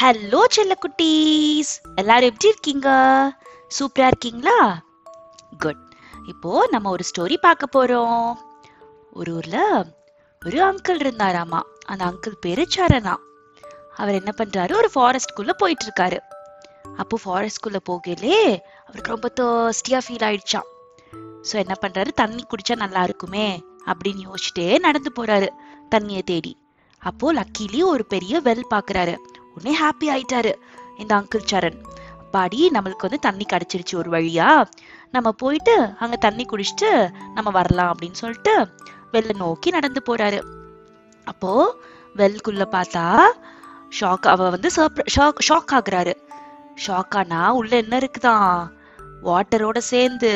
Hello செல்ல குட்டீஸ், எல்லாரும் எப்படி இருக்கீங்க? சூப்பரா இருக்கீங்களா? குட். இப்போ நம்ம ஒரு ஸ்டோரி பார்க்க போறோம். ஒரு ஊர்ல ஒரு அங்கிள் இருந்தாராமா. அந்த அங்கிள் பேரு சரணா. அவர் என்ன பண்றாரு, ஒரு ஃபாரஸ்ட்குள்ள போயிட்டு இருக்காரு. அப்போ ஃபாரஸ்ட்குள்ள போகலே அவருக்கு ரொம்ப தர்ஸ்டியா ஃபீல் ஆயிடுச்சான். ஸோ என்ன பண்றாரு, தண்ணி குடிச்சா நல்லா இருக்குமே அப்படின்னு யோசிச்சுட்டே நடந்து போறாரு தண்ணியை தேடி. அப்போ லக்கிலி ஒரு பெரிய வெல் பாக்குறாரு. உடனே ஹாப்பி ஆயிட்டாரு இந்த அங்கிள் சரண். பாடி, நம்மளுக்கு வந்து தண்ணி கிடைச்சிருச்சு, ஒரு வழியா நம்ம போயிட்டு அங்க தண்ணி குடிச்சிட்டு நம்ம வரலாம் அப்படின்னு சொல்லிட்டு வெள்ள நோக்கி நடந்து போறாரு. அப்போ வெல்குள்ள பார்த்தா அவ வந்து ஷாக் ஆகுறாரு. ஷாக் ஆனா உள்ள என்ன இருக்குதான், வாட்டரோட சேர்ந்து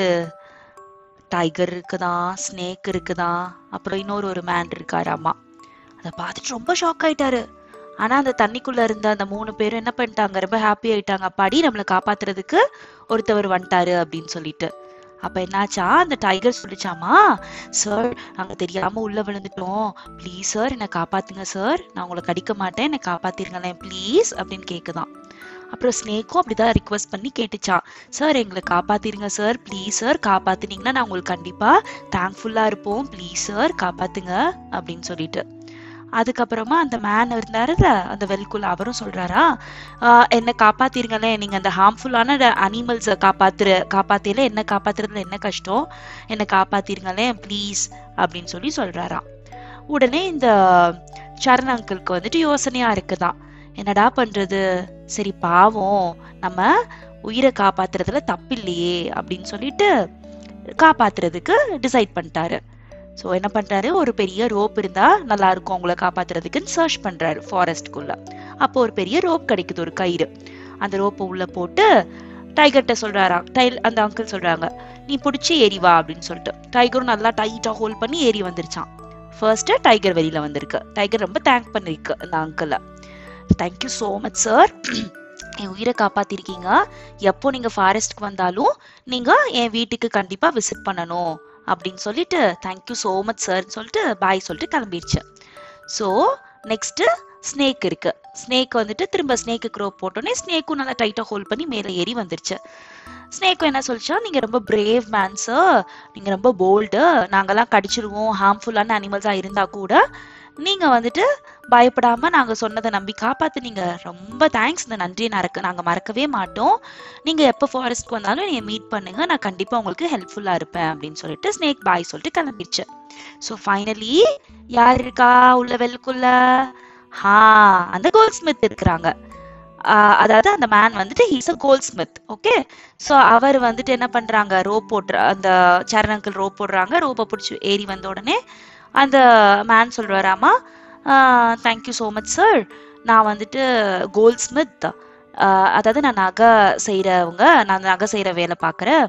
டைகர் இருக்குதான், ஸ்னேக் இருக்குதான், அப்புறம் இன்னொரு மேன் இருக்காராமா. அதை பார்த்துட்டு ரொம்ப ஷாக் ஆயிட்டாரு. ஆனா அந்த தண்ணிக்குள்ள இருந்த அந்த 3 பேரும் என்ன பண்ணிட்டாங்க, ரொம்ப ஹாப்பி ஆயிட்டாங்க. அப்பாடி, நம்மளை காப்பாத்துறதுக்கு ஒருத்தவர் வந்துட்டாரு அப்படின்னு சொல்லிட்டு. அப்ப என்னாச்சா, அந்த டைகர் சொல்லிச்சாமா, சார் நாங்க தெரியாம உள்ள விழுந்துட்டோம், பிளீஸ் சார் என்னை காப்பாத்துங்க சார், நான் உங்களை கடிக்க மாட்டேன், என்னை காப்பாத்திருங்களேன் பிளீஸ் அப்படின்னு கேக்குதான். அப்புறம் ஸ்னேக்கும் அப்படிதான் ரிக்வஸ்ட் பண்ணி கேட்டுச்சான், சார் எங்களை காப்பாத்திருங்க சார் பிளீஸ் சார், காப்பாத்தினீங்கன்னா நான் உங்களுக்கு கண்டிப்பா தேங்க்ஃபுல்லா இருப்போம், பிளீஸ் சார் காப்பாத்துங்க அப்படின்னு சொல்லிட்டு. அதுக்கப்புறமா அந்த மேன் இருந்தாருல அந்த வெல்குள்ள, அவரும் சொல்றாரா, என்னை காப்பாத்திருங்களே, நீங்க அந்த ஹார்ம்ஃபுல்லான அனிமல்ஸை காப்பாத்தில என்ன காப்பாத்துறதுல என்ன கஷ்டம், என்னை காப்பாத்திருங்களே ப்ளீஸ் அப்படின்னு சொல்லி சொல்றாராம். உடனே இந்த சரண் அங்கிளுக்கு வந்துட்டு யோசனையா இருக்குதான், என்னடா பண்றது, சரி பாவம் நம்ம உயிரை காப்பாத்துறதுல தப்பு இல்லையே அப்படின்னு சொல்லிட்டு காப்பாத்துறதுக்கு டிசைட் பண்ணிட்டாரு. ஸோ என்ன பண்றாரு, ஒரு பெரிய ரோப் இருந்தா நல்லா இருக்கும் உங்களை காப்பாத்துறதுக்குன்னு சர்ச் பண்றாரு ஃபாரஸ்ட்குள்ள. அப்போ ஒரு பெரிய ரோப் கிடைக்குது, ஒரு கயிறு. அந்த ரோப்பை உள்ள போட்டு டைகர்ட்ட சொல்றாராம். அந்த அங்கிள் சொல்றாங்க, நீ பிடிச்சி ஏறிவா அப்படின்னு சொல்லிட்டு. டைகரும் நல்லா டைட்டா ஹோல்ட் பண்ணி ஏறி வந்துருச்சான். ஃபர்ஸ்ட் டைகர் வெளியில வந்திருக்கு. டைகர் ரொம்ப தேங்க் பண்ணிருக்கு அந்த அங்கிளை. தேங்க்யூ சோ மச் சார், என் உயிரை காப்பாத்திருக்கீங்க, எப்போ நீங்க ஃபாரஸ்ட்க்கு வந்தாலும் நீங்க என் வீட்டுக்கு கண்டிப்பா விசிட் பண்ணணும் அப்படின்னு சொல்லிட்டு, தேங்க்யூ ஸோ மச் சார்ன்னு சொல்லிட்டு பாய் சொல்லிட்டு கிளம்பிடுச்சு. ஸோ நெக்ஸ்ட் ஸ்னேக் இருக்கு. ஸ்னேக் வந்துட்டு திரும்ப ஸ்னேக்கு ரோப் போட்டோன்னே ஸ்னேக்கும் நல்லா டைட்டா ஹோல்ட் பண்ணி மேலே ஏறி வந்துருச்சு. ஸ்னேக்கும் என்ன சொல்லிச்சா, நீங்க ரொம்ப பிரேவ் மேன் சார், நீங்க ரொம்ப போல்டு, நாங்கெல்லாம் கடிச்சிருவோம் ஹார்ம்ஃபுல்லான அனிமல்ஸா இருந்தா கூட நீங்க வந்துட்டு பயப்படாம நாங்க சொன்னதை நம்பி காப்பாத்துனீங்க, ரொம்ப தேங்க்ஸ், இந்த நன்றியை நாங்க மறக்கவே மாட்டோம், நீங்க எப்ப ஃபாரஸ்ட்க்கு வந்தாலும் நீங்க மீட் பண்ணுங்க, நான் கண்டிப்பா உங்களுக்கு ஹெல்ப்ஃபுல்லா இருப்பேன் அப்படின்னு சொல்லிட்டு ஸ்னேக் பாய் சொல்லிட்டு கிளம்பிடுச்சு. ஸோ ஃபைனலி யார் இருக்கா உள்ள வெல்குள்ள, அந்த கோல்ட் ஸ்மித் இருக்கிறாங்க. அதாவது அந்த மேன் வந்துட்டு he's a goldsmith. Okay, so அவர் வந்துட்டு என்ன பண்றாங்க, ரோப் போடுற அந்த சரண் அங்கிள் ரோப் போடுறாங்க. ரோப்பை பிடிச்சி ஏறி வந்த உடனே அந்த மேன் சொல்றாராமா, தேங்க்யூ ஸோ மச் சார், நான் வந்துட்டு கோல்ட் ஸ்மித், அதாவது நான் நகை செய்யற வேலை பார்க்குறேன்,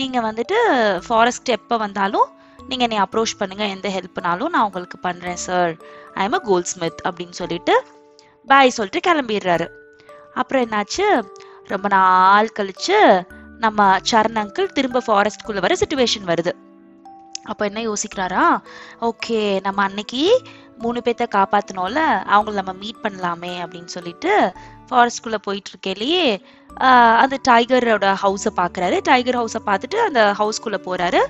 நீங்க வந்துட்டு ஃபாரஸ்ட் எப்போ வந்தாலும் நீங்க என்னை அப்ரோச் பண்ணுங்க, எந்த ஹெல்ப்னாலும் நான் உங்களுக்கு பண்றேன் sir, I am a goldsmith அப்படின்னு சொல்லிட்டு பாய் சொல்லிட்டு கிளம்பிடுறாரு. அப்புறம் என்னாச்சு, ரொம்ப நாள் கழிச்சு நம்ம சரண் அங்கிள் திரும்ப ஃபாரஸ்ட்குள்ள வர சிச்சுவேஷன் வருது. அப்போ என்ன யோசிக்கிறாரா, ஓகே நம்ம அன்னைக்கு 3 பேர்த்த காப்பாத்தினோம்ல, அவங்கள நம்ம மீட் பண்ணலாமே அப்படின்னு சொல்லிட்டு ஃபாரஸ்ட்குள்ளே போயிட்டு இருக்கலையே அந்த டைகரோட ஹவுஸை பார்க்குறாரு. டைகர் ஹவுஸை பார்த்துட்டு அந்த ஹவுஸ்குள்ளே போகிறாரு.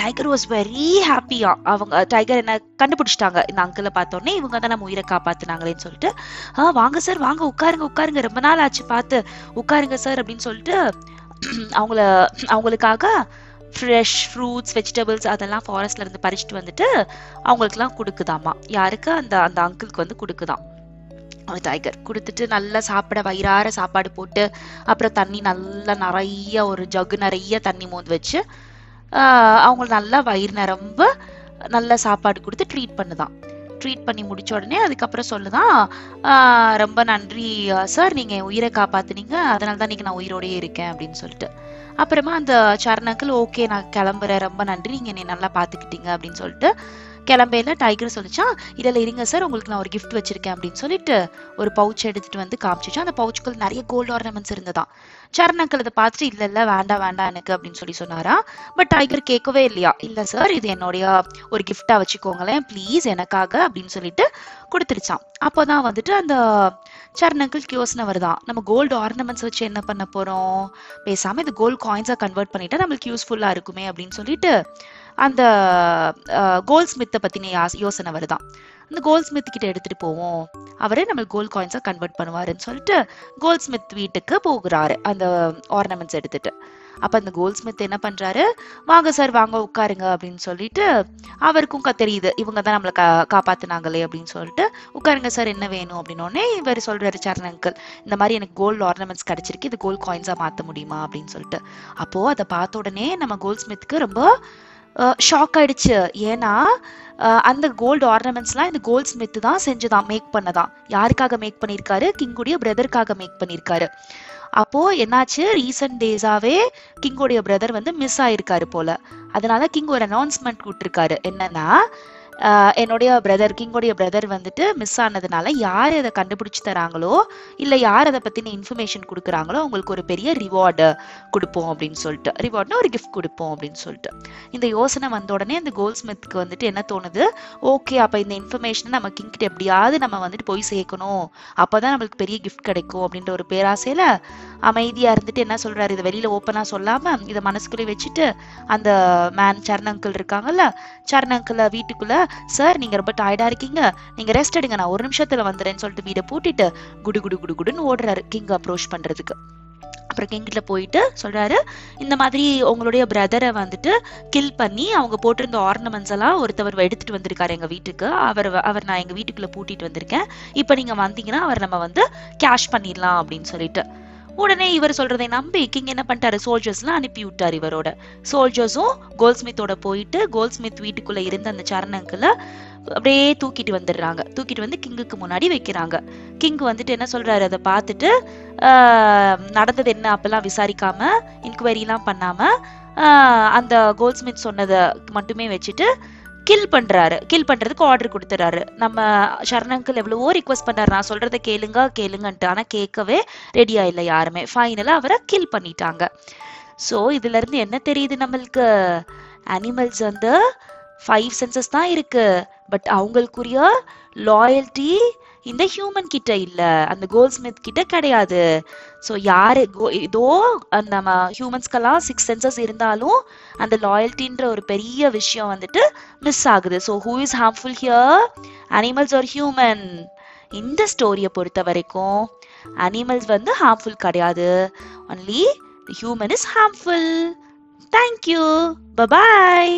டைகர் வாஸ் வெரி ஹாப்பியா, அவங்க டைகர் என்ன கண்டுபிடிச்சிட்டாங்க, இந்த அங்கிளை பார்த்தோன்னே இவங்க தான் நம்ம உயிரை காப்பாத்தினாங்களேன்னு சொல்லிட்டு, வாங்க சார் வாங்க உட்காருங்க ரொம்ப நாள் ஆச்சு பார்த்து உட்காருங்க சார் அப்படின்னு சொல்லிட்டு அவங்களுக்காக ஃப்ரெஷ் ஃப்ரூட்ஸ் வெஜிடபிள்ஸ் அதெல்லாம் ஃபாரஸ்ட்ல இருந்து பறிச்சுட்டு வந்துட்டு அவங்களுக்குலாம் கொடுக்குதாமா. யாருக்கு, அந்த அங்கிளுக்கு வந்து கொடுக்குதான் அந்த டைகர். கொடுத்துட்டு நல்லா சாப்பிட வயிறார சாப்பாடு போட்டு, அப்புறம் தண்ணி நல்லா நிறைய ஒரு ஜக்கு நிறைய தண்ணி மோந்து வச்சு அவங்களுக்கு நல்லா வயிறு நிரம்ப நல்லா சாப்பாடு கொடுத்து ட்ரீட் பண்ணுதான். ட்ரீட் பண்ணி முடிச்ச உடனே அதுக்கப்புறம் சொல்லுதான், ரொம்ப நன்றி சார், நீங்க உயிரை காப்பாத்துனீங்க, அதனால தான் நீங்க நான் உயிரோடயே இருக்கேன் அப்படின்னு சொல்லிட்டு. அப்புறமா அந்த சரண் அங்கிள், ஓகே நான் கிளம்புறேன், ரொம்ப நன்றி, நீங்க என்னை நல்லா பாத்துக்கிட்டீங்க அப்படின்னு சொல்லிட்டு கிளம்பையில டைகர் சொல்லிச்சான், இதில் இருங்க சார் உங்களுக்கு நான் ஒரு கிஃப்ட் வச்சிருக்கேன் அப்படின்னு சொல்லிட்டு ஒரு பவுச் எடுத்துட்டு வந்து காமிச்சிச்சான். அந்த பவுச்சுக்குள்ள நிறைய கோல்டு ஆர்னமெண்ட்ஸ் இருந்ததான். சரணங்கள் அதை பார்த்துட்டு இல்லை இல்லை வேண்டாம் வேண்டாம் எனக்கு அப்படின்னு சொல்லி சொன்னாரா. பட் டைகர் கேட்கவே இல்லையா, இல்லை சார் இது என்னுடைய ஒரு கிஃப்டா வச்சுக்கோங்களேன் ப்ளீஸ் எனக்காக அப்படின்னு சொல்லிட்டு கொடுத்துருச்சான். அப்போதான் வந்துட்டு அந்த சரணங்கள் யோசனை வருதான், நம்ம கோல்டு ஆர்னமெண்ட்ஸ் வச்சு என்ன பண்ண போறோம், பேசாம இந்த கோல்டு காயின்ஸா கன்வெர்ட் பண்ணிட்டா நம்மளுக்கு யூஸ்ஃபுல்லா இருக்குமே அப்படின்னு சொல்லிட்டு அந்த கோல்ட் ஸ்மித்தை பத்தின யோசனை வருதான். அந்த கோல்ட் ஸ்மித் கிட்ட எடுத்துட்டு போவோம், அவரே நம்மளுக்கு கோல்ட் காயின்ஸா கன்வெர்ட் பண்ணுவாருன்னு சொல்லிட்டு கோல்ட் ஸ்மித் வீட்டுக்கு போகிறாரு அந்த ஆர்னமெண்ட்ஸ் எடுத்துட்டு. அப்ப அந்த கோல்ட் ஸ்மித் என்ன பண்றாரு, வாங்க சார் வாங்க உட்காருங்க அப்படின்னு சொல்லிட்டு அவருக்கும் தெரியுது இவங்க தான் நம்மளை காப்பாத்தினாங்களே அப்படின்னு சொல்லிட்டு உட்காருங்க சார் என்ன வேணும் அப்படின்னோடனே இவர் சொல்றாரு சரண் அங்கிள் இந்த மாதிரி எனக்கு கோல்டு ஆர்னமெண்ட்ஸ் கிடைச்சிருக்கு இது கோல்ட் காயின்ஸா மாத்த முடியுமா அப்படின்னு சொல்லிட்டு. அப்போ அதை பார்த்த உடனே நம்ம கோல்ட் ஸ்மித்துக்கு ரொம்ப ஷாக் ஆயிடுச்சு. ஏன்னா அந்த கோல்டு ஆர்னமெண்ட்ஸ்லாம் இந்த கோல்ட் ஸ்மித் தான் செஞ்சுதான் மேக் பண்ணதான். யாருக்காக மேக் பண்ணியிருக்காரு, கிங்குடைய பிரதருக்காக மேக் பண்ணியிருக்காரு. அப்போ என்னாச்சு, ரீசன்ட் டேஸாவே கிங்குடைய பிரதர் வந்து மிஸ் ஆயிருக்காரு போல. அதனால கிங் ஒரு அனௌன்ஸ்மெண்ட் கொடுத்துருக்காரு, என்னன்னா என்னுடைய பிரதர் கிங்கோடைய பிரதர் வந்துட்டு மிஸ் ஆனதுனால யார் அதை கண்டுபிடிச்சி தராங்களோ இல்லை யார் அதை பற்றின இன்ஃபர்மேஷன் கொடுக்குறாங்களோ அவங்களுக்கு ஒரு பெரிய ரிவார்டு கொடுப்போம் அப்படின்னு சொல்லிட்டு, ரிவார்ட்னா ஒரு கிஃப்ட் கொடுப்போம் அப்படின்னு சொல்லிட்டு. இந்த யோசனை வந்த உடனே அந்த கோல்ட் ஸ்மித்துக்கு வந்துட்டு என்ன தோணுது, ஓகே அப்போ இந்த இன்ஃபர்மேஷனை நம்ம கிங்கிட்ட எப்படியாவது நம்ம வந்துட்டு போய் சேர்க்கணும், அப்போ தான் நம்மளுக்கு பெரிய கிஃப்ட் கிடைக்கும் அப்படின்ற ஒரு பேராசையில் அமைதியாக இருந்துட்டு என்ன சொல்கிறாரு, இதை வெளியில் ஓப்பனாக சொல்லாமல் இதை மனசுக்குள்ளே வச்சுட்டு அந்த மேன் சரணங்கள் இருக்காங்கல்ல சரணங்களை வீட்டுக்குள்ளே, சார் நீங்க ரொம்ப டயர்டா இருக்கீங்க நீங்க ரெஸ்ட் எடுங்க நான் ஒரு நிமிஷத்துல வந்துறேன்னு சொல்லிட்டு வீட பூட்டிட்டு குடு குடு குடு குடுன்னு ஓடுறாரு கிங் அப்ரோச் பண்றதுக்கு. அப்புறம் கிங்கிட்ட போயிட்டு சொல்றாரு, இந்த மாதிரி உங்களுடைய பிரதரை வந்துட்டு கில் பண்ணி அவங்க போட்டிருந்த ஆர்னமெண்ட்ஸ் எல்லாம் ஒருத்தவர் எடுத்துட்டு வந்திருக்காரு எங்க வீட்டுக்கு, அவர் நான் எங்க வீட்டுக்குள்ள பூட்டிட்டு வந்திருக்கேன், இப்ப நீங்க வந்தீங்கன்னா அவர் நம்ம வந்து கேஷ் பண்ணிடலாம் அப்படின்னு சொல்லிட்டு. உடனே இவர் சொல்றதை நம்பி கிங் என்ன பண்ணிட்டாரு, சோல்ஜர்ஸ்லாம் அனுப்பி விட்டாரு. இவரோட சோல்ஜர்ஸும் கோல்ட் ஸ்மித்தோட போயிட்டு கோல்ட் ஸ்மித் வீட்டுக்குள்ள இருந்த அந்த சரணங்களை அப்படியே தூக்கிட்டு வந்துடுறாங்க. தூக்கிட்டு வந்து கிங்குக்கு முன்னாடி வைக்கிறாங்க. கிங் வந்துட்டு என்ன சொல்றாரு, அதை பார்த்துட்டு நடந்தது என்ன அப்பெல்லாம் விசாரிக்காம இன்குவரி எல்லாம் பண்ணாம அந்த கோல்ட் ஸ்மித் சொன்னதை மட்டுமே வச்சுட்டு கில் பண்றாரு. கில் பண்றதுக்கு ஆர்டர் கொடுத்துறாரு. நம்ம சரணங்கள் எவ்வளவோ ரிக்வஸ்ட் பண்றாரு, நான் சொல்றதை கேளுங்க கேளுங்கன்ட்டு, ஆனா கேட்கவே ரெடியா இல்லை யாருமே. ஃபைனலா அவரை கில் பண்ணிட்டாங்க. ஸோ இதுல இருந்து என்ன தெரியுது நம்மளுக்கு, அனிமல்ஸ் வந்து 5 சென்சஸ் தான் இருக்கு, பட் அவங்களுக்குரிய லாயல்ட்டி இந்த ஹியூமன் கிட்ட இல்ல, அந்த கோல்ட் ஸ்மித் கிட்ட கிடையாது. ஸோ யாரு ஏதோ நம்ம ஹியூமன்ஸ்க்கெல்லாம் 6 சென்சஸ் இருந்தாலும் அந்த லாயல்ட்டின்ற ஒரு பெரிய விஷயம் வந்துட்டு மிஸ் ஆகுது. So who is harmful here, animals R human? இந்த ஸ்டோரியை பொறுத்த வரைக்கும் அனிமல்ஸ் வந்து ஹார்ம்ஃபுல் கிடையாது, only human is harmful. Thank you, bye bye.